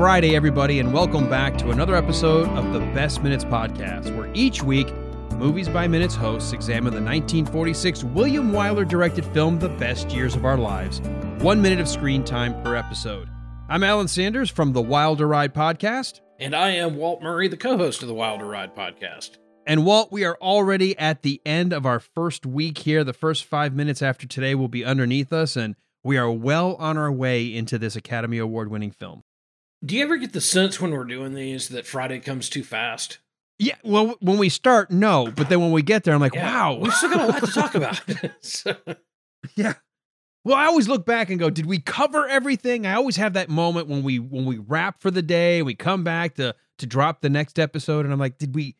Friday, everybody, and welcome back to another episode of The Best Minutes Podcast, where each week, Movies by Minutes hosts examine the 1946 William Wyler-directed film, The Best Years of Our Lives, 1 minute of screen time per episode. I'm Alan Sanders from The Wilder Ride Podcast. And I am Walt Murray, the co-host of The Wilder Ride Podcast. And Walt, we are already at the end of our first week here. The first 5 minutes after today will be underneath us, and we are well on our way into this Academy Award-winning film. Do you ever get the sense when we're doing these that Friday comes too fast? Yeah, well, when we start, no. But then when we get there, I'm like, wow. We've still got a lot to talk about. Yeah. Well, I always look back and go, did we cover everything? I always have that moment when we wrap for the day, we come back to drop the next episode, and I'm like, did we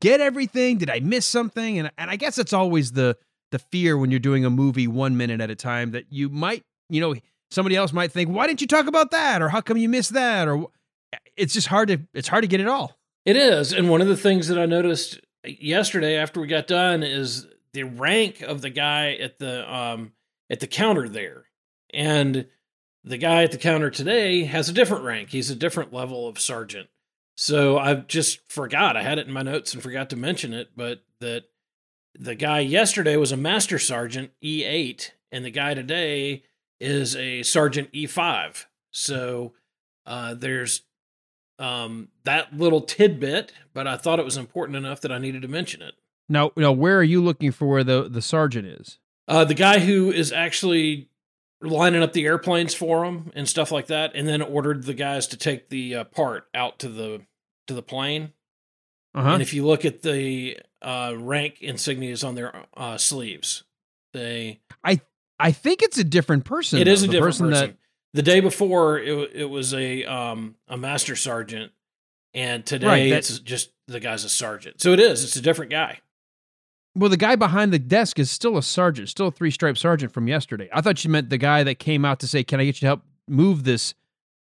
get everything? Did I miss something? And I guess it's always the fear when you're doing a movie 1 minute at a time that you might, you know, somebody else might think, why didn't you talk about that? Or how come you missed that? Or it's just hard to get it all. It is. And one of the things that I noticed yesterday after we got done is the rank of the guy at the counter there. And the guy at the counter today has a different rank. He's a different level of sergeant. So I just forgot. I had it in my notes and forgot to mention it, but that the guy yesterday was a master sergeant E8, and the guy today is a sergeant E5. So there's that little tidbit, but I thought it was important enough that I needed to mention it. Now where are you looking for where the sergeant is? The guy who is actually lining up the airplanes for him and stuff like that, and then ordered the guys to take the part out to the plane. Uh-huh. And if you look at the rank insignias on their sleeves, I think it's a different person. It is a different person. The day before, it was a master sergeant, and today it's just the guy's a sergeant. So it is. It's a different guy. Well, the guy behind the desk is still a sergeant, still a three-stripe sergeant from yesterday. I thought you meant the guy that came out to say, can I get you to help move this?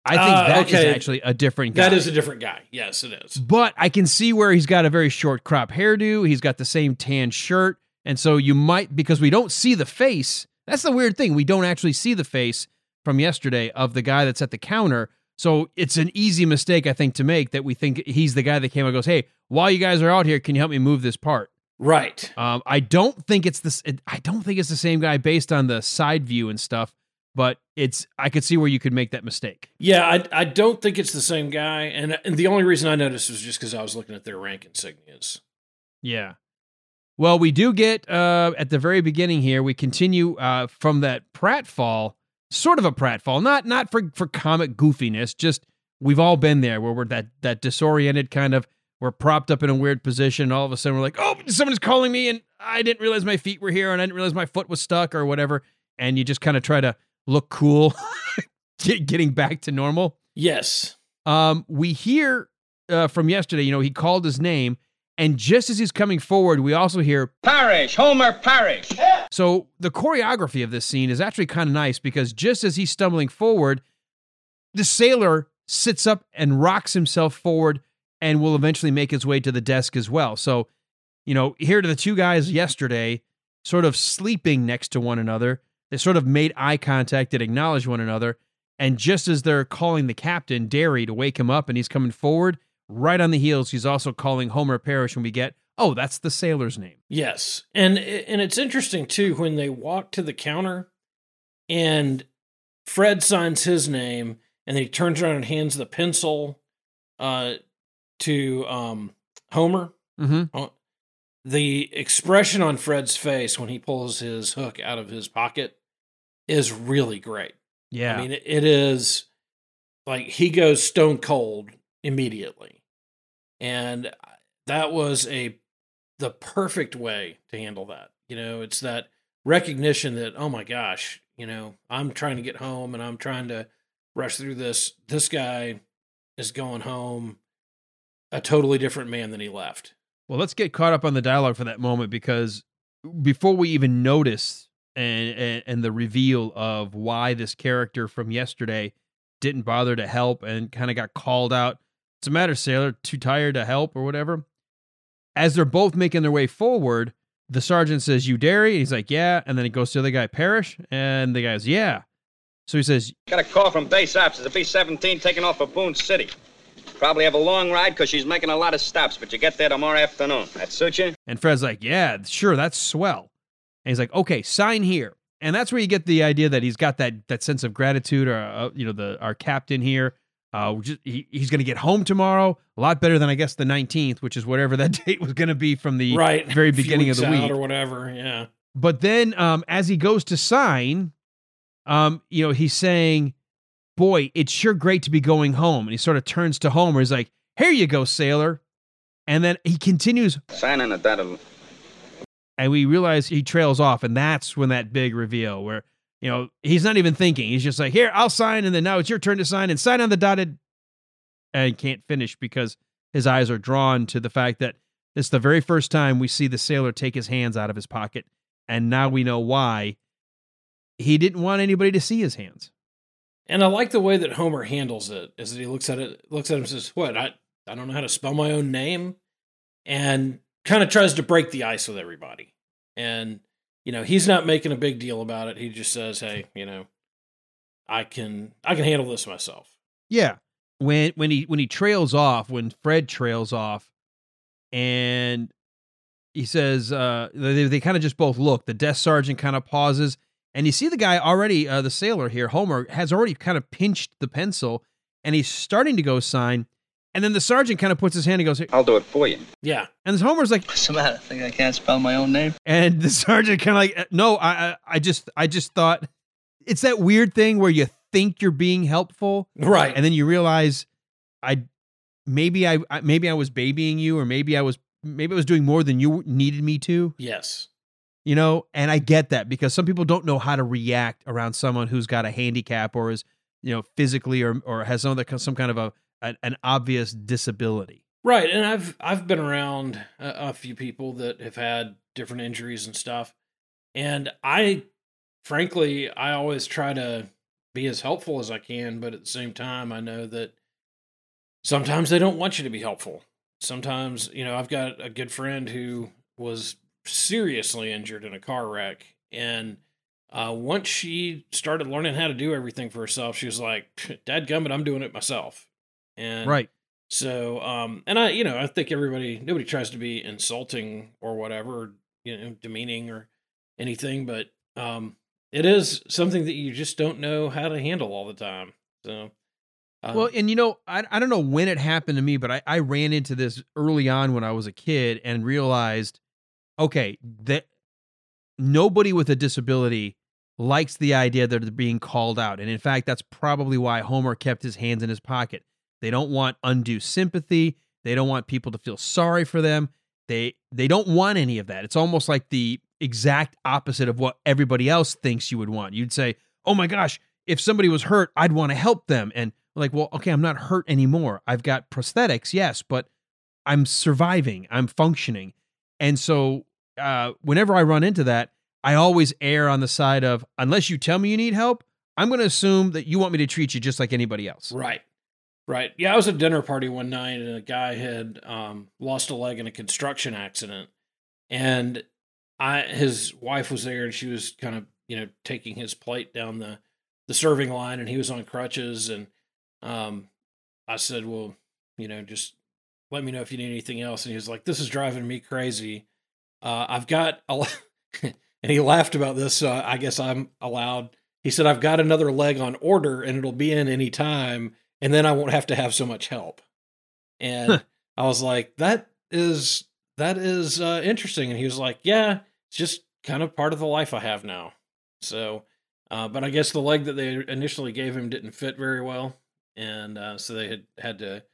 I think is actually a different guy. That is a different guy. Yes, it is. But I can see where he's got a very short crop hairdo. He's got the same tan shirt. And so you might, because we don't see the face. That's the weird thing. We don't actually see the face from yesterday of the guy that's at the counter. So it's an easy mistake, I think, to make that we think he's the guy that came and goes, hey, while you guys are out here, can you help me move this part? Right. I don't think it's the same guy based on the side view and stuff, but I could see where you could make that mistake. Yeah, I don't think it's the same guy. And the only reason I noticed was just because I was looking at their rank insignias. Yeah. Well, we do get, at the very beginning here, we continue from that pratfall, sort of a pratfall, not for comic goofiness, just we've all been there where we're that disoriented kind of, we're propped up in a weird position, and all of a sudden we're like, oh, someone's calling me, and I didn't realize my feet were here, and I didn't realize my foot was stuck, or whatever, and you just kind of try to look cool, getting back to normal. Yes. We hear from yesterday, you know, he called his name, and just as he's coming forward, we also hear, Parrish, Homer Parrish. So the choreography of this scene is actually kind of nice because just as he's stumbling forward, the sailor sits up and rocks himself forward and will eventually make his way to the desk as well. So, you know, here to the two guys yesterday, sort of sleeping next to one another. They sort of made eye contact and acknowledged one another. And just as they're calling the captain, Derry, to wake him up and he's coming forward, right on the heels, he's also calling Homer Parrish, and we get, oh, that's the sailor's name. Yes, and it's interesting, too, when they walk to the counter, and Fred signs his name, and then he turns around and hands the pencil to Homer. Mm-hmm. The expression on Fred's face when he pulls his hook out of his pocket is really great. Yeah. I mean, it is, like, he goes stone cold immediately. And that was the perfect way to handle that. You know, it's that recognition that, oh my gosh, you know, I'm trying to get home and I'm trying to rush through this. This guy is going home a totally different man than he left. Well, let's get caught up on the dialogue for that moment, because before we even notice and the reveal of why this character from yesterday didn't bother to help and kind of got called out, what's the matter, sailor? Too tired to help or whatever? As they're both making their way forward, the sergeant says, you Derry? And he's like, yeah. And then it goes to the guy, Parrish? And the guy's, yeah. So he says, "Got a call from base ops. It's a B-17 taking off for Boone City. Probably have a long ride because she's making a lot of stops, but you get there tomorrow afternoon. That suit you?" And Fred's like, "Yeah, sure, that's swell." And he's like, "Okay, sign here." And that's where you get the idea that he's got that sense of gratitude, or our captain here. He's going to get home tomorrow. A lot better than, I guess, the 19th, which is whatever that date was going to be from the very beginning of the week or whatever. Yeah. But then as he goes to sign, he's saying, "Boy, it's sure great to be going home." And he sort of turns to Homer. He's like, "Here you go, sailor." And then he continues signing at that. And we realize he trails off, and that's when that big reveal where, he's not even thinking. He's just like, "Here, I'll sign, and then now it's your turn to sign, and sign on the dotted," and can't finish because his eyes are drawn to the fact that it's the very first time we see the sailor take his hands out of his pocket, and now we know why. He didn't want anybody to see his hands. And I like the way that Homer handles it, is that he looks at him and says, "What, I don't know how to spell my own name?" And kind of tries to break the ice with everybody. And he's not making a big deal about it. He just says, "Hey, I can handle this myself." Yeah. When he trails off, when Fred trails off, and he says, they kind of just both look. The desk sergeant kind of pauses, and you see the guy already, the sailor here, Homer, has already kind of pinched the pencil, and he's starting to go sign. And then the sergeant kind of puts his hand and goes, "I'll do it for you." Yeah. And Homer's like, "What's the matter? Think I can't spell my own name?" And the sergeant kind of like, "No, I just thought," it's that weird thing where you think you're being helpful, right? And then you realize, maybe I was babying you, or maybe I was doing more than you needed me to. Yes. And I get that, because some people don't know how to react around someone who's got a handicap or is, physically or has some kind of an obvious disability. Right. And I've been around a few people that have had different injuries and stuff. And I always try to be as helpful as I can. But at the same time, I know that sometimes they don't want you to be helpful. Sometimes, I've got a good friend who was seriously injured in a car wreck. And once she started learning how to do everything for herself, she was like, "Dadgummit, I'm doing it myself." And right. So, and I think nobody tries to be insulting or whatever, or, demeaning or anything, but, it is something that you just don't know how to handle all the time. So, I don't know when it happened to me, but I ran into this early on when I was a kid and realized, okay, that nobody with a disability likes the idea that they're being called out. And in fact, that's probably why Homer kept his hands in his pocket. They don't want undue sympathy. They don't want people to feel sorry for them. They don't want any of that. It's almost like the exact opposite of what everybody else thinks you would want. You'd say, "Oh my gosh, if somebody was hurt, I'd want to help them." And like, well, okay, I'm not hurt anymore. I've got prosthetics, yes, but I'm surviving. I'm functioning. And so whenever I run into that, I always err on the side of, unless you tell me you need help, I'm going to assume that you want me to treat you just like anybody else. Right. Right. Yeah, I was at a dinner party one night, and a guy had lost a leg in a construction accident, and his wife was there, and she was kind of, taking his plate down the serving line, and he was on crutches, and I said, "Well, just let me know if you need anything else." And he was like, "This is driving me crazy. I've got a," and he laughed about this, so I guess I'm allowed. He said, "I've got another leg on order, and it'll be in any time. And then I won't have to have so much help." And I was like, that is interesting. And he was like, "Yeah, it's just kind of part of the life I have now." So, but I guess the leg that they initially gave him didn't fit very well. And so they had to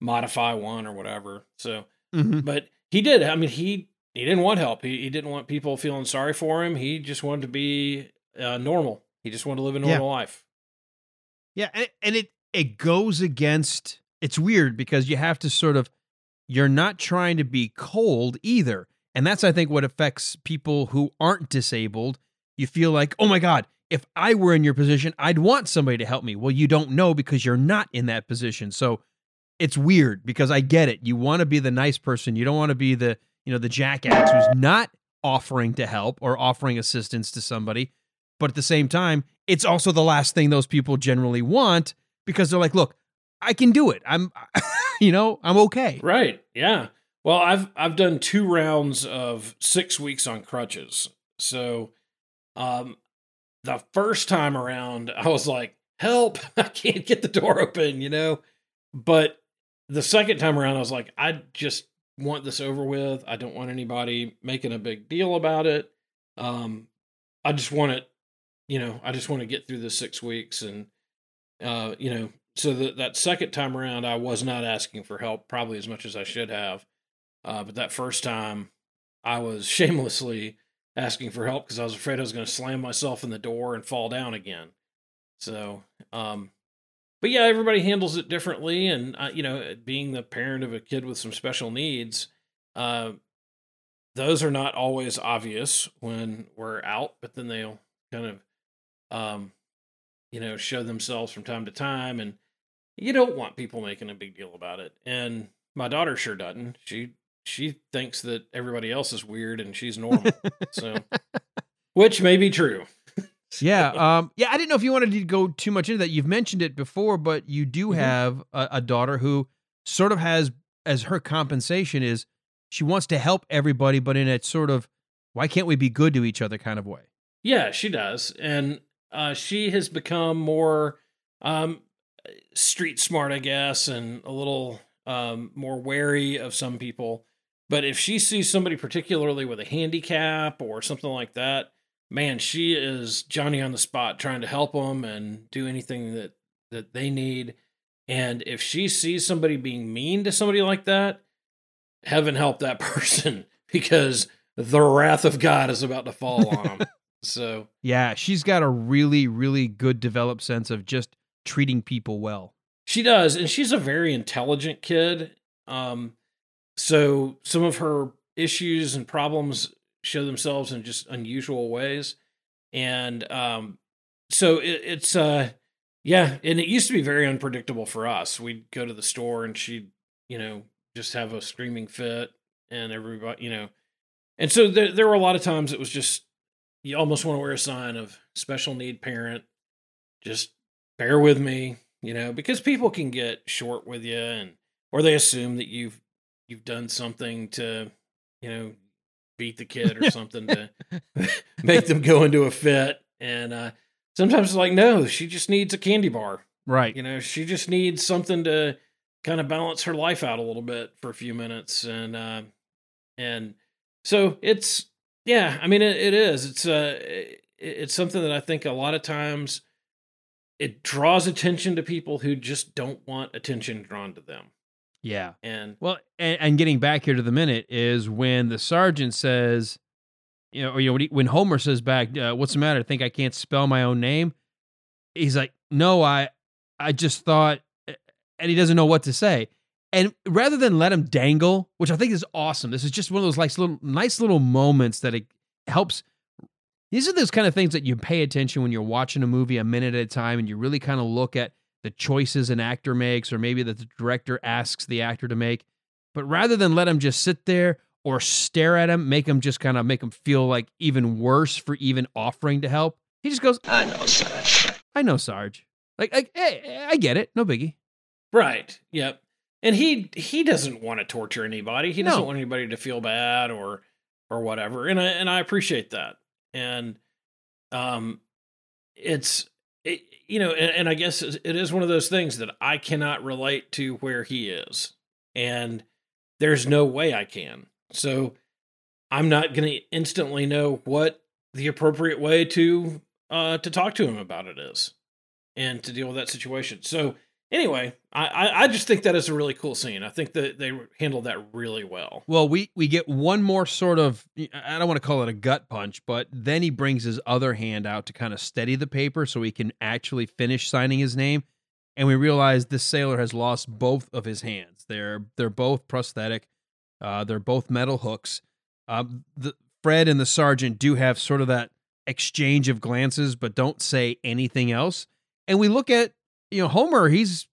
modify one or whatever. So, But he did. I mean, he didn't want help. He didn't want people feeling sorry for him. He just wanted to be normal. He just wanted to live a normal life. Yeah. It goes against, it's weird because you have to you're not trying to be cold either. And that's, I think, what affects people who aren't disabled. You feel like, oh my God, if I were in your position, I'd want somebody to help me. Well, you don't know because you're not in that position. So it's weird because I get it. You want to be the nice person. You don't want to be the, the jackass who's not offering to help or offering assistance to somebody. But at the same time, it's also the last thing those people generally want, because they're like, look, I can do it. I'm, you know, I'm okay. Right. Yeah. Well, I've done 2 rounds of 6 weeks on crutches. So, the first time around, I was like, help, I can't get the door open, you know? But the second time around, I was like, I just want this over with. I don't want anybody making a big deal about it. I just want it, you know, I just want to get through the 6 weeks. And, you know, so that second time around, I was not asking for help probably as much as I should have. But that first time, I was shamelessly asking for help because I was afraid I was going to slam myself in the door and fall down again. So, but yeah, everybody handles it differently. And, you know, being the parent of a kid with some special needs, those are not always obvious when we're out, but then they'll kind of, you know, show themselves from time to time. And you don't want people making a big deal about it. And my daughter sure doesn't. She thinks that everybody else is weird and she's normal. So, which may be true. Yeah. Yeah. I didn't know if you wanted to go too much into that. You've mentioned it before, but you do have a daughter who sort of has, as her compensation is, she wants to help everybody, but in a sort of, why can't we be good to each other kind of way? Yeah, she does. And she has become more street smart, I guess, and a little more wary of some people. But if she sees somebody particularly with a handicap or something like that, man, she is Johnny on the spot trying to help them and do anything that they need. And if she sees somebody being mean to somebody like that, heaven help that person, because the wrath of God is about to fall on them. So, yeah, she's got a really, really good developed sense of just treating people well. She does. And she's a very intelligent kid. So some of her issues and problems show themselves in just unusual ways. And so it's yeah. And it used to be very unpredictable for us. We'd go to the store and she'd, you know, just have a screaming fit and everybody, you know. And so there were a lot of times it was just, you almost want to wear a sign of special need parent, just bear with me, you know, because people can get short with you and, or they assume that you've done something to, you know, beat the kid or something to make them go into a fit. And sometimes it's like, no, she just needs a candy bar. Right. You know, she just needs something to kind of balance her life out a little bit for a few minutes. And so it's, yeah, I mean, it is. It's something that I think a lot of times it draws attention to people who just don't want attention drawn to them. Yeah. And getting back here to the minute is when the sergeant says, you know, or, you know, when Homer says back, what's the matter? I think I can't spell my own name. He's like, no, I just thought, and he doesn't know what to say. And rather than let him dangle, which I think is awesome. This is just one of those nice little moments that it helps. These are those kind of things that you pay attention when you're watching a movie a minute at a time, and you really kind of look at the choices an actor makes, or maybe that the director asks the actor to make. But rather than let him just sit there or stare at him, make him feel like even worse for even offering to help, he just goes, I know, Sarge. Like, hey, I get it. No biggie. Right. Yep. And he doesn't want to torture anybody. He doesn't want anybody to feel bad or whatever. And I appreciate that. And, you know, and I guess it is one of those things that I cannot relate to where he is, and there's no way I can. So I'm not going to instantly know what the appropriate way to talk to him about it is and to deal with that situation. So anyway, I just think that is a really cool scene. I think that they handled that really well. Well, we get one more sort of, I don't want to call it a gut punch, but then he brings his other hand out to kind of steady the paper so he can actually finish signing his name. And we realize this sailor has lost both of his hands. They're both prosthetic. They're both metal hooks. Fred and the sergeant do have sort of that exchange of glances, but don't say anything else. And we look at, you know, Homer, he's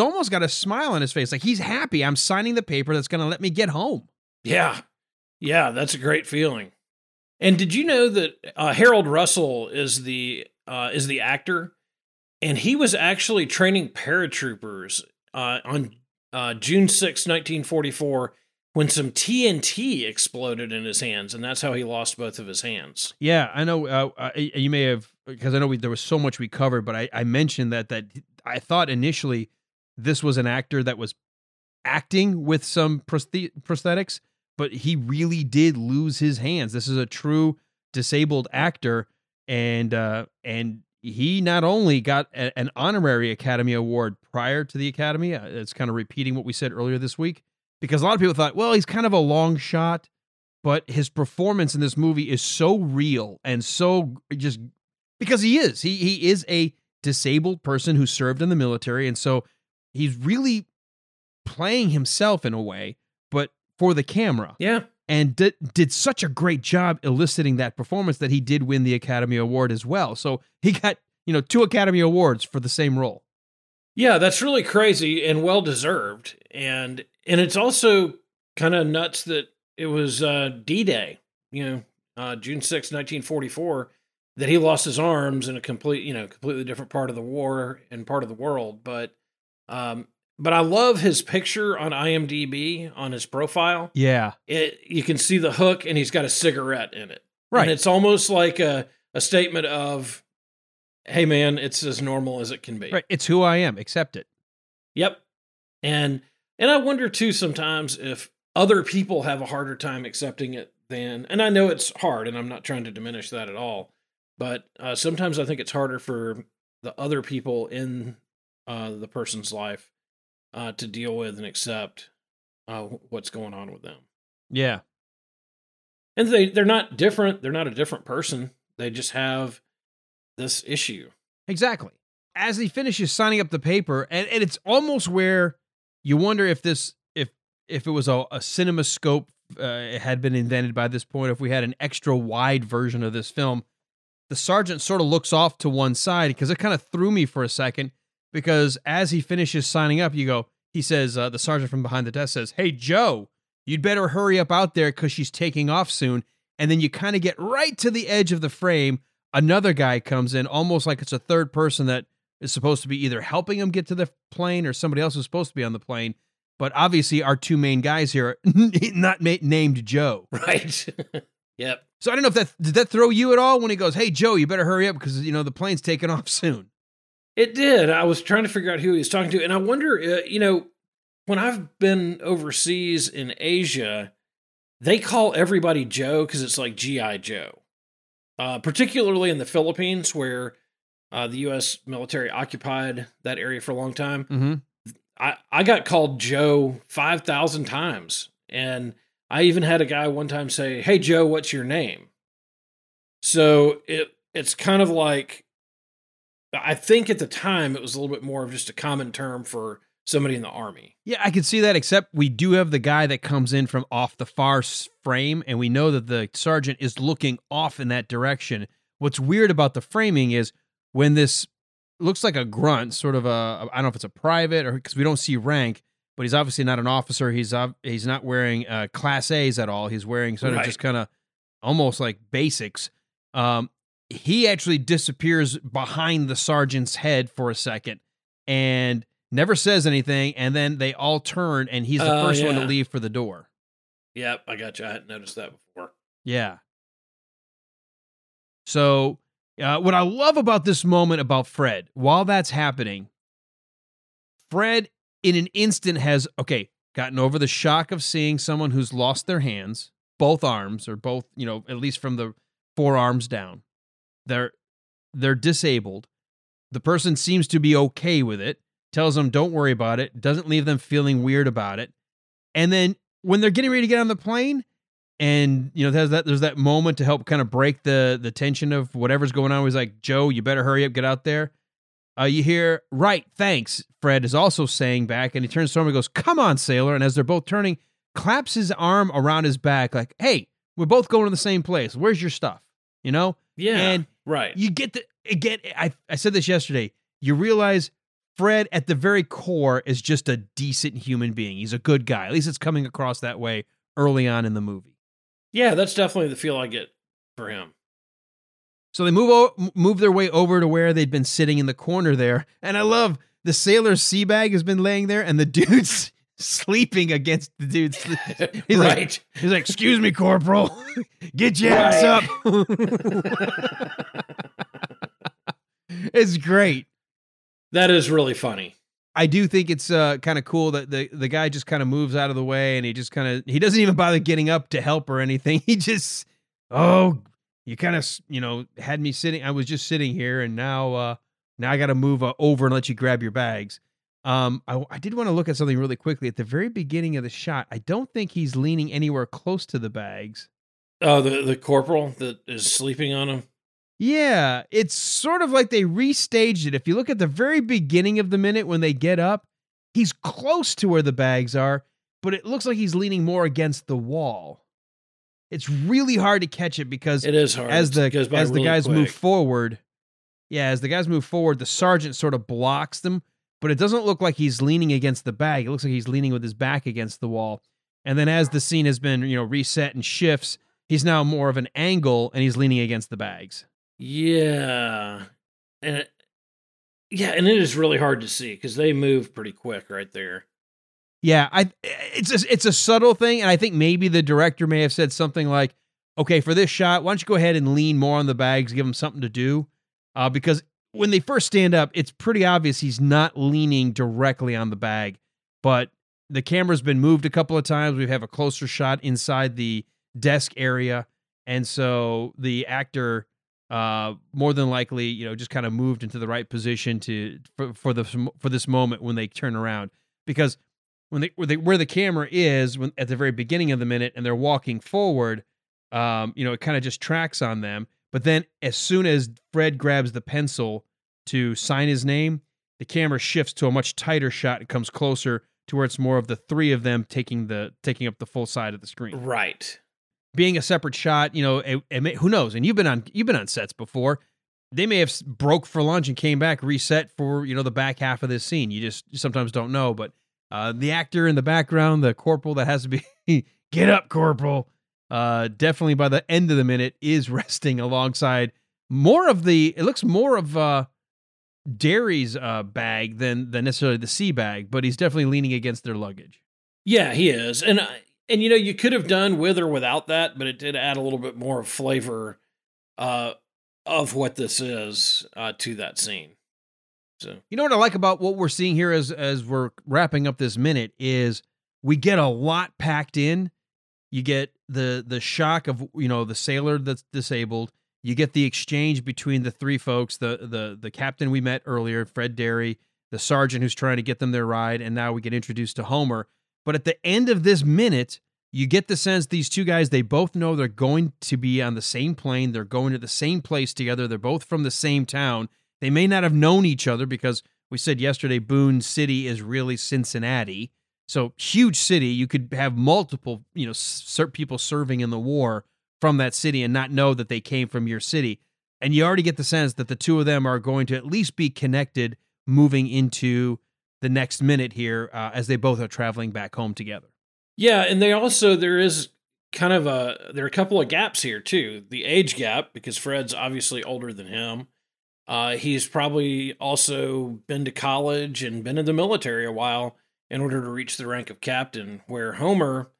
almost got a smile on his face. Like he's happy. I'm signing the paper that's going to let me get home. Yeah. Yeah. That's a great feeling. And did you know that Harold Russell is the is the actor, and he was actually training paratroopers on June 6, 1944, when some TNT exploded in his hands, and that's how he lost both of his hands. Yeah, I know. You may have, because I know there was so much we covered, but I mentioned that I thought initially this was an actor that was acting with some prosthetics, but he really did lose his hands. This is a true disabled actor, and he not only got an honorary Academy Award prior to the Academy, it's kind of repeating what we said earlier this week, because a lot of people thought, well, he's kind of a long shot, but his performance in this movie is so real and so just, because he is a disabled person who served in the military, and so he's really playing himself in a way, but for the camera. Yeah. And did such a great job eliciting that performance that he did win the Academy Award as well. So he got, two Academy Awards for the same role. Yeah, that's really crazy and well-deserved. And it's also kind of nuts that it was D-Day, June 6, 1944, that he lost his arms in a completely different part of the war and part of the world. But I love his picture on IMDb, on his profile. Yeah. You can see the hook, and he's got a cigarette in it. Right. And it's almost like a statement of, hey, man, it's as normal as it can be. Right. It's who I am. Accept it. Yep. And I wonder, too, sometimes if other people have a harder time accepting it than, and I know it's hard, and I'm not trying to diminish that at all, but sometimes I think it's harder for the other people in the person's life to deal with and accept what's going on with them. Yeah. And they're not different. They're not a different person. They just have this issue. Exactly. As he finishes signing up the paper, and it's almost where you wonder if this, if it was a CinemaScope, it had been invented by this point, if we had an extra wide version of this film, the sergeant sort of looks off to one side, because it kind of threw me for a second. Because as he finishes signing up, he says, the sergeant from behind the desk says, hey, Joe, you'd better hurry up out there because she's taking off soon. And then you kind of get right to the edge of the frame. Another guy comes in, almost like it's a third person that is supposed to be either helping him get to the plane or somebody else who's supposed to be on the plane. But obviously our two main guys here are not named Joe. Right. Yep. So I don't know if did that throw you at all when he goes, hey, Joe, you better hurry up because, the plane's taking off soon. It did. I was trying to figure out who he was talking to. And I wonder, when I've been overseas in Asia, they call everybody Joe because it's like G.I. Joe, particularly in the Philippines, where the U.S. military occupied that area for a long time. Mm-hmm. I got called Joe 5,000 times. And I even had a guy one time say, hey, Joe, what's your name? So it's kind of like, I think at the time it was a little bit more of just a common term for somebody in the army. Yeah, I could see that, except we do have the guy that comes in from off the far frame, and we know that the sergeant is looking off in that direction. What's weird about the framing is when this looks like a grunt, sort of I don't know if it's a private or because we don't see rank, but he's obviously not an officer. He's not wearing Class A's at all. He's wearing sort of just kind of almost like basics. He actually disappears behind the sergeant's head for a second and never says anything. And then they all turn and he's the first one to leave for the door. Yep. I got you. I hadn't noticed that before. Yeah. So what I love about this moment about Fred, while that's happening, Fred in an instant has, gotten over the shock of seeing someone who's lost their hands, both arms or both, at least from the forearms down. They're disabled. The person seems to be okay with it, tells them don't worry about it, doesn't leave them feeling weird about it. And then when they're getting ready to get on the plane and, there's that moment to help kind of break the tension of whatever's going on. He's like, Joe, you better hurry up, get out there. You hear, right, thanks, Fred is also saying back, and he turns to him and goes, come on, sailor. And as they're both turning, claps his arm around his back like, hey, we're both going to the same place. Where's your stuff? Yeah. And right. You get I said this yesterday. You realize Fred at the very core is just a decent human being. He's a good guy. At least it's coming across that way early on in the movie. Yeah, that's definitely the feel I get for him. So they move their way over to where they'd been sitting in the corner there. And I love the sailor's sea bag has been laying there and the dude's sleeping against the dude's. He's right. He's like, excuse me, Corporal, get your ass up. It's great. That is really funny. I do think it's kind of cool that the guy just kind of moves out of the way and he doesn't even bother getting up to help or anything. He just, you kind of, had me sitting. I was just sitting here and now I got to move over and let you grab your bags. I did want to look at something really quickly at the very beginning of the shot. I don't think he's leaning anywhere close to the bags. Oh, the corporal that is sleeping on him. Yeah, it's sort of like they restaged it. If you look at the very beginning of the minute when they get up, he's close to where the bags are, but it looks like he's leaning more against the wall. It's really hard to catch it because it is hard. As the guys move forward, the sergeant sort of blocks them, but it doesn't look like he's leaning against the bag. It looks like he's leaning with his back against the wall. And then as the scene has been, reset and shifts, he's now more of an angle and he's leaning against the bags. Yeah. And it is really hard to see because they move pretty quick right there. Yeah, it's a subtle thing, and I think maybe the director may have said something like, okay, for this shot, why don't you go ahead and lean more on the bags, give him something to do, because when they first stand up, it's pretty obvious he's not leaning directly on the bag, but the camera's been moved a couple of times. We have a closer shot inside the desk area, and so the actor... more than likely, just kind of moved into the right position for this moment when they turn around, because where the camera is at the very beginning of the minute and they're walking forward, it kind of just tracks on them. But then as soon as Fred grabs the pencil to sign his name, the camera shifts to a much tighter shot. It comes closer to where it's more of the three of them taking up the full side of the screen. Right. Being a separate shot, who knows? And you've been on sets before. They may have broke for lunch and came back, reset for, the back half of this scene. You just sometimes don't know, but the actor in the background, the corporal that has to be, get up, corporal, definitely by the end of the minute is resting alongside it looks more of Derry's bag than necessarily the sea bag, but he's definitely leaning against their luggage. Yeah, he is. And, you could have done with or without that, but it did add a little bit more flavor of what this is to that scene. So, what I like about what we're seeing here as we're wrapping up this minute is we get a lot packed in. You get the shock of, the sailor that's disabled. You get the exchange between the three folks, the captain we met earlier, Fred Derry, the sergeant who's trying to get them their ride, and now we get introduced to Homer. But at the end of this minute, you get the sense these two guys, they both know they're going to be on the same plane. They're going to the same place together. They're both from the same town. They may not have known each other because we said yesterday Boone City is really Cincinnati. So huge city. You could have multiple, people serving in the war from that city and not know that they came from your city. And you already get the sense that the two of them are going to at least be connected moving into the next minute here as they both are traveling back home together. Yeah, and there are a couple of gaps here too. The age gap, because Fred's obviously older than him. He's probably also been to college and been in the military a while in order to reach the rank of captain, where Homer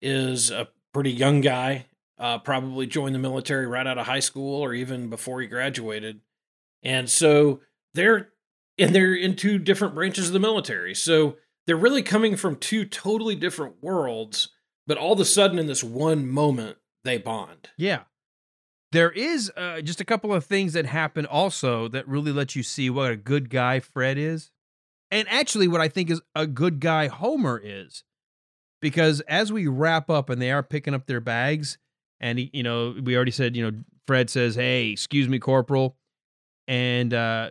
is a pretty young guy, probably joined the military right out of high school or even before he graduated. And so they're in two different branches of the military. So they're really coming from two totally different worlds, but all of a sudden in this one moment, they bond. Yeah. There is just a couple of things that happen also that really let you see what a good guy Fred is. And actually what I think is a good guy Homer is. Because as we wrap up and they are picking up their bags, and we already said, Fred says, hey, excuse me, Corporal. And,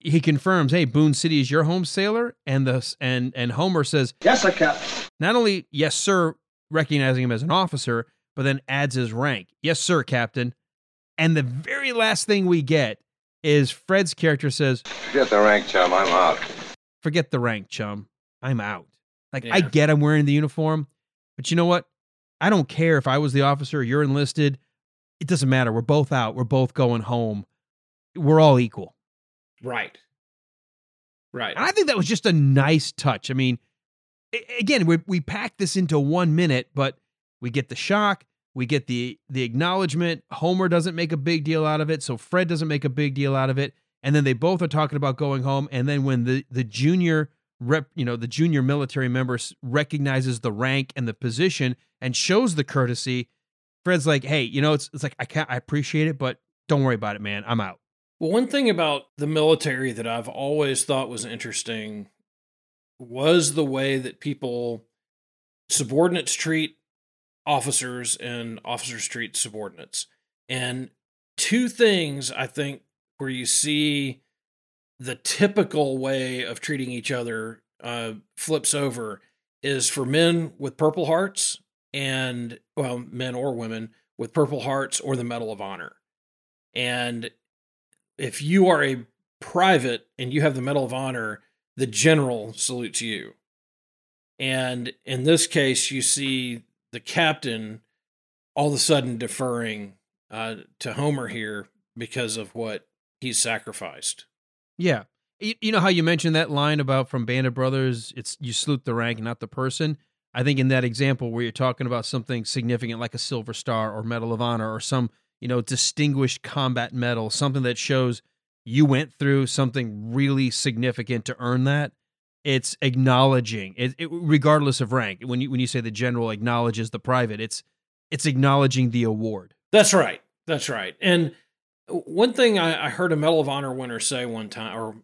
he confirms, hey, Boone City is your home, sailor? And Homer says, yes, sir, Captain. Not only, yes, sir, recognizing him as an officer, but then adds his rank. Yes, sir, Captain. And the very last thing we get is Fred's character says, forget the rank, chum, I'm out. Forget the rank, chum, I'm out. I get I'm wearing the uniform, but you know what? I don't care if I was the officer, you're enlisted. it doesn't matter. We're both out. We're both going home. We're all equal. Right. Right. And I think that was just a nice touch. I mean, again, we packed this into 1 minute, but we get the shock. We get the acknowledgement. Homer doesn't make a big deal out of it. So Fred doesn't make a big deal out of it. And then they both are talking about going home. And then when the junior military member recognizes the rank and the position and shows the courtesy, Fred's like, hey, it's like, I appreciate it, but don't worry about it, man. I'm out. Well, one thing about the military that I've always thought was interesting was the way that subordinates treat officers and officers treat subordinates. And two things, I think, where you see the typical way of treating each other flips over is for men with Purple Hearts and, well, men or women with Purple Hearts or the Medal of Honor. And if you are a private and you have the Medal of Honor, the general salutes you. And in this case, you see the captain all of a sudden deferring to Homer here because of what he's sacrificed. Yeah. You know how you mentioned that line about from Band of Brothers, it's you salute the rank, not the person. I think in that example where you're talking about something significant like a Silver Star or Medal of Honor or some, distinguished combat medal, something that shows you went through something really significant to earn that, it's acknowledging it regardless of rank. When you say the general acknowledges the private, it's acknowledging the award. That's right. That's right. And one thing I heard a Medal of Honor winner say one time, or,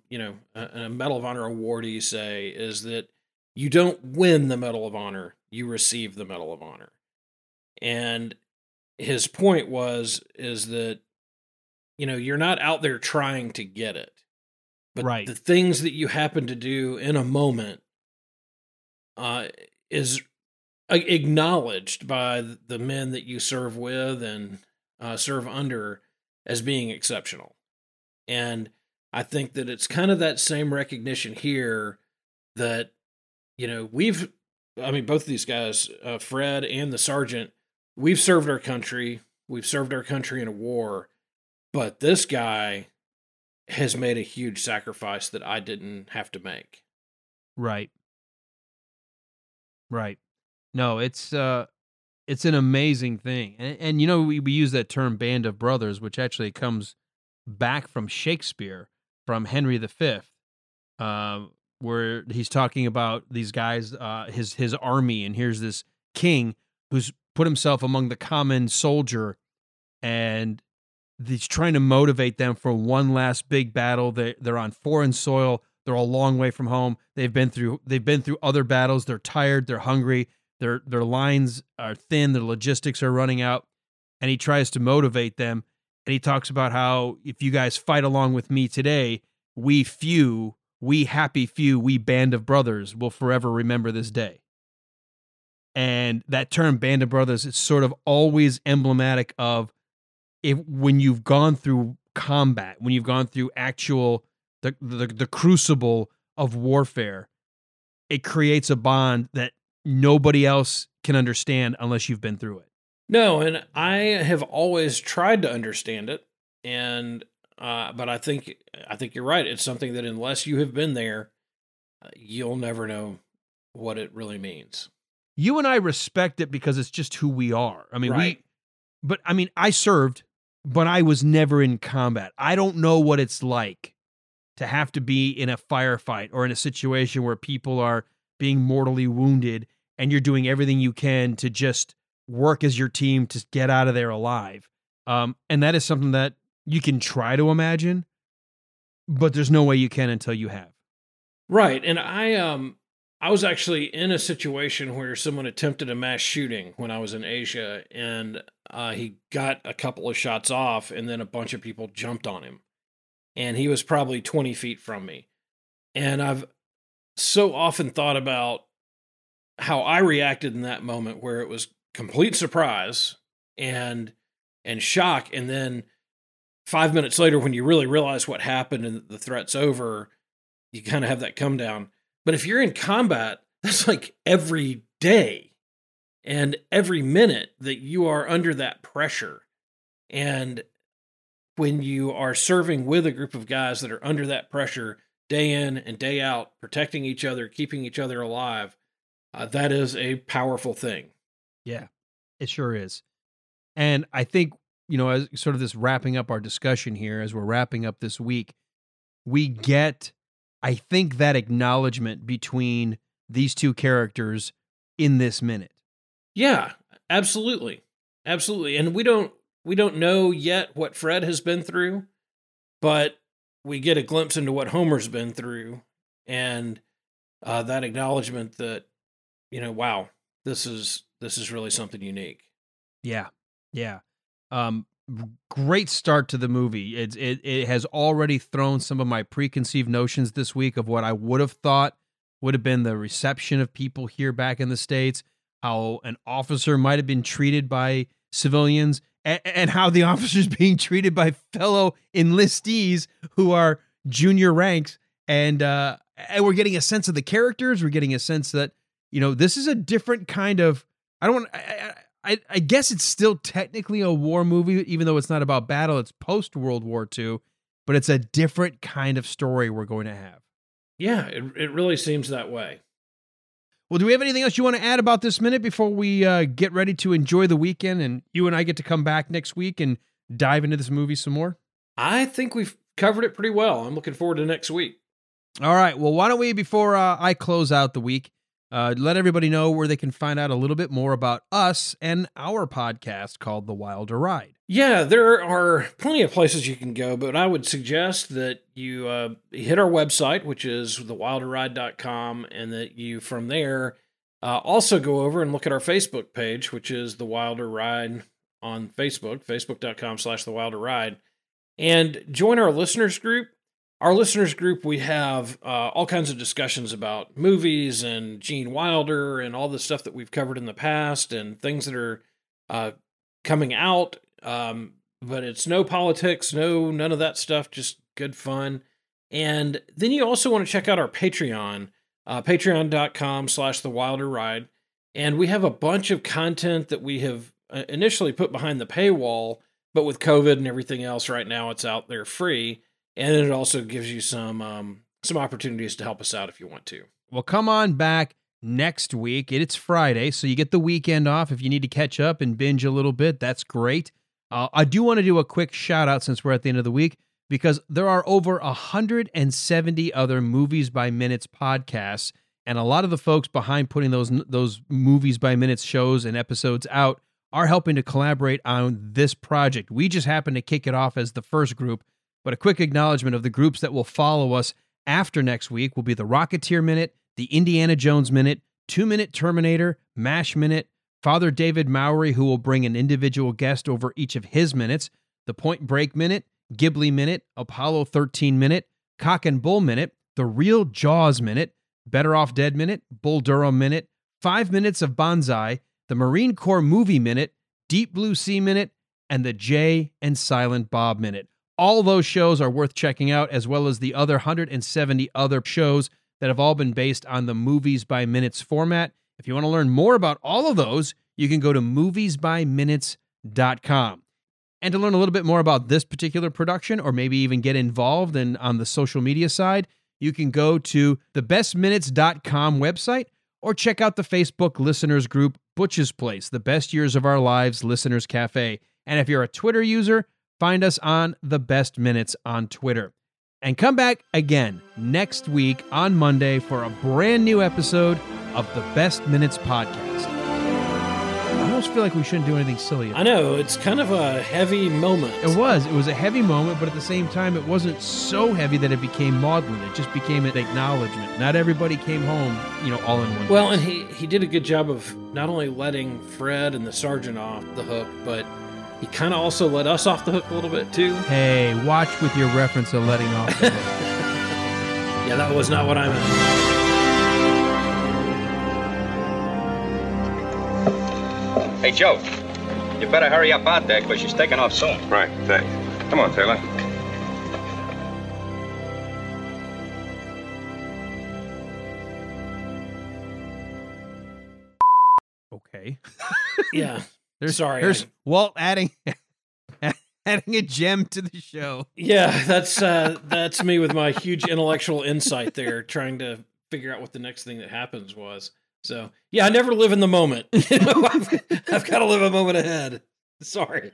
a Medal of Honor awardee say, is that you don't win the Medal of Honor, you receive the Medal of Honor. And his point is that, you're not out there trying to get it, but right. The things that you happen to do in a moment is acknowledged by the men that you serve with and serve under as being exceptional. And I think that it's kind of that same recognition here that, both of these guys, Fred and the sergeant, we've served our country. We've served our country in a war, but this guy has made a huge sacrifice that I didn't have to make. Right. Right. No, it's an amazing thing. And we use that term Band of Brothers, which actually comes back from Shakespeare, from Henry V, where he's talking about these guys, his army, and here's this king who's put himself among the common soldier, and he's trying to motivate them for one last big battle. They're on foreign soil. They're a long way from home. They've been through other battles. They're tired. They're hungry. Their lines are thin, their logistics are running out, and he tries to motivate them. And he talks about how if you guys fight along with me today, we Band of Brothers will forever remember this day. And that term Band of Brothers is sort of always emblematic of when you've gone through combat, when you've gone through actual the crucible of warfare, it creates a bond that nobody else can understand unless you've been through it. No, and I have always tried to understand it, and but I think you're right. It's something that unless you have been there, you'll never know what it really means. You and I respect it because it's just who we are. I mean, right. I served, but I was never in combat. I don't know what it's like to have to be in a firefight or in a situation where people are being mortally wounded, and you're doing everything you can to just work as your team to get out of there alive. And that is something that you can try to imagine, but there's no way you can until you have. Right. And I was actually in a situation where someone attempted a mass shooting when I was in Asia, and he got a couple of shots off, and then a bunch of people jumped on him, and he was probably 20 feet from me. And I've so often thought about how I reacted in that moment where it was complete surprise and shock. And then 5 minutes later, when you really realize what happened and the threat's over, you kind of have that come down. But if you're in combat, that's like every day and every minute that you are under that pressure. And when you are serving with a group of guys that are under that pressure day in and day out, protecting each other, keeping each other alive, that is a powerful thing. Yeah, it sure is. And I think, you know, as sort of this wrapping up our discussion here, as we're wrapping up this week, we get, I think, that acknowledgement between these two characters in this minute. Yeah, absolutely. Absolutely. And we don't know yet what Fred has been through, but we get a glimpse into what Homer's been through, and that acknowledgement that, you know, wow, this is really something unique. Yeah. Yeah. Great start to the movie. It has already thrown some of my preconceived notions this week of what I would have thought would have been the reception of people here back in the States, how an officer might have been treated by civilians, and how the officers being treated by fellow enlistees who are junior ranks. And we're getting a sense of the characters. We're getting a sense that, you know, this is a different kind of, I guess it's still technically a war movie, even though it's not about battle. It's post World War II, but it's a different kind of story we're going to have. Yeah, it really seems that way. Well, do we have anything else you want to add about this minute before we get ready to enjoy the weekend and you and I get to come back next week and dive into this movie some more? I think we've covered it pretty well. I'm looking forward to next week. All right. Well, why don't we, before I close out the week, let everybody know where they can find out a little bit more about us and our podcast called The Wilder Ride. Yeah, there are plenty of places you can go, but I would suggest that you hit our website, which is thewilderride.com, and that you, from there, also go over and look at our Facebook page, which is The Wilder Ride on Facebook, facebook.com/thewilderride, and join our listeners group. Our listeners group, we have all kinds of discussions about movies and Gene Wilder and all the stuff that we've covered in the past and things that are coming out. But it's no politics, none of that stuff, just good fun. And then you also want to check out our Patreon, patreon.com/thewilderride. And we have a bunch of content that we have initially put behind the paywall, but with COVID and everything else right now, it's out there free. And it also gives you some opportunities to help us out if you want to. Well, come on back next week. It's Friday, so you get the weekend off. If you need to catch up and binge a little bit, that's great. I do want to do a quick shout out since we're at the end of the week, because there are over 170 other Movies by Minutes podcasts. And a lot of the folks behind putting those Movies by Minutes shows and episodes out are helping to collaborate on this project. We just happen to kick it off as the first group. But a quick acknowledgement of the groups that will follow us after next week will be the Rocketeer Minute, the Indiana Jones Minute, 2 Minute Terminator, MASH Minute, Father David Maori, who will bring an individual guest over each of his minutes, the Point Break Minute, Ghibli Minute, Apollo 13 Minute, Cock and Bull Minute, the Real Jaws Minute, Better Off Dead Minute, Bull Durham Minute, 5 Minutes of Banzai, the Marine Corps Movie Minute, Deep Blue Sea Minute, and the Jay and Silent Bob Minute. All those shows are worth checking out, as well as the other 170 other shows that have all been based on the Movies by Minutes format. If you want to learn more about all of those, you can go to moviesbyminutes.com. And to learn a little bit more about this particular production, or maybe even get involved on the social media side, you can go to thebestminutes.com website, or check out the Facebook listeners group, Butch's Place, The Best Years of Our Lives Listeners Cafe. And if you're a Twitter user, find us on The Best Minutes on Twitter. And come back again next week on Monday for a brand new episode of The Best Minutes Podcast. I almost feel like we shouldn't do anything silly. I know, it's kind of a heavy moment. It was a heavy moment, but at the same time, it wasn't so heavy that it became maudlin. It just became an acknowledgement. Not everybody came home, you know, all in one. Well, and he did a good job of not only letting Fred and the sergeant off the hook, but he kind of also let us off the hook a little bit, too. Hey, watch with your reference of letting off the hook. Yeah, that was not what I meant. Hey, Joe, you better hurry up out there, because she's taking off soon. Right, thanks. Come on, Taylor. Okay. Yeah. There's Walt adding adding a gem to the show. Yeah, that's me with my huge intellectual insight there, trying to figure out what the next thing that happens was. So, yeah, I never live in the moment. I've got to live a moment ahead. Sorry.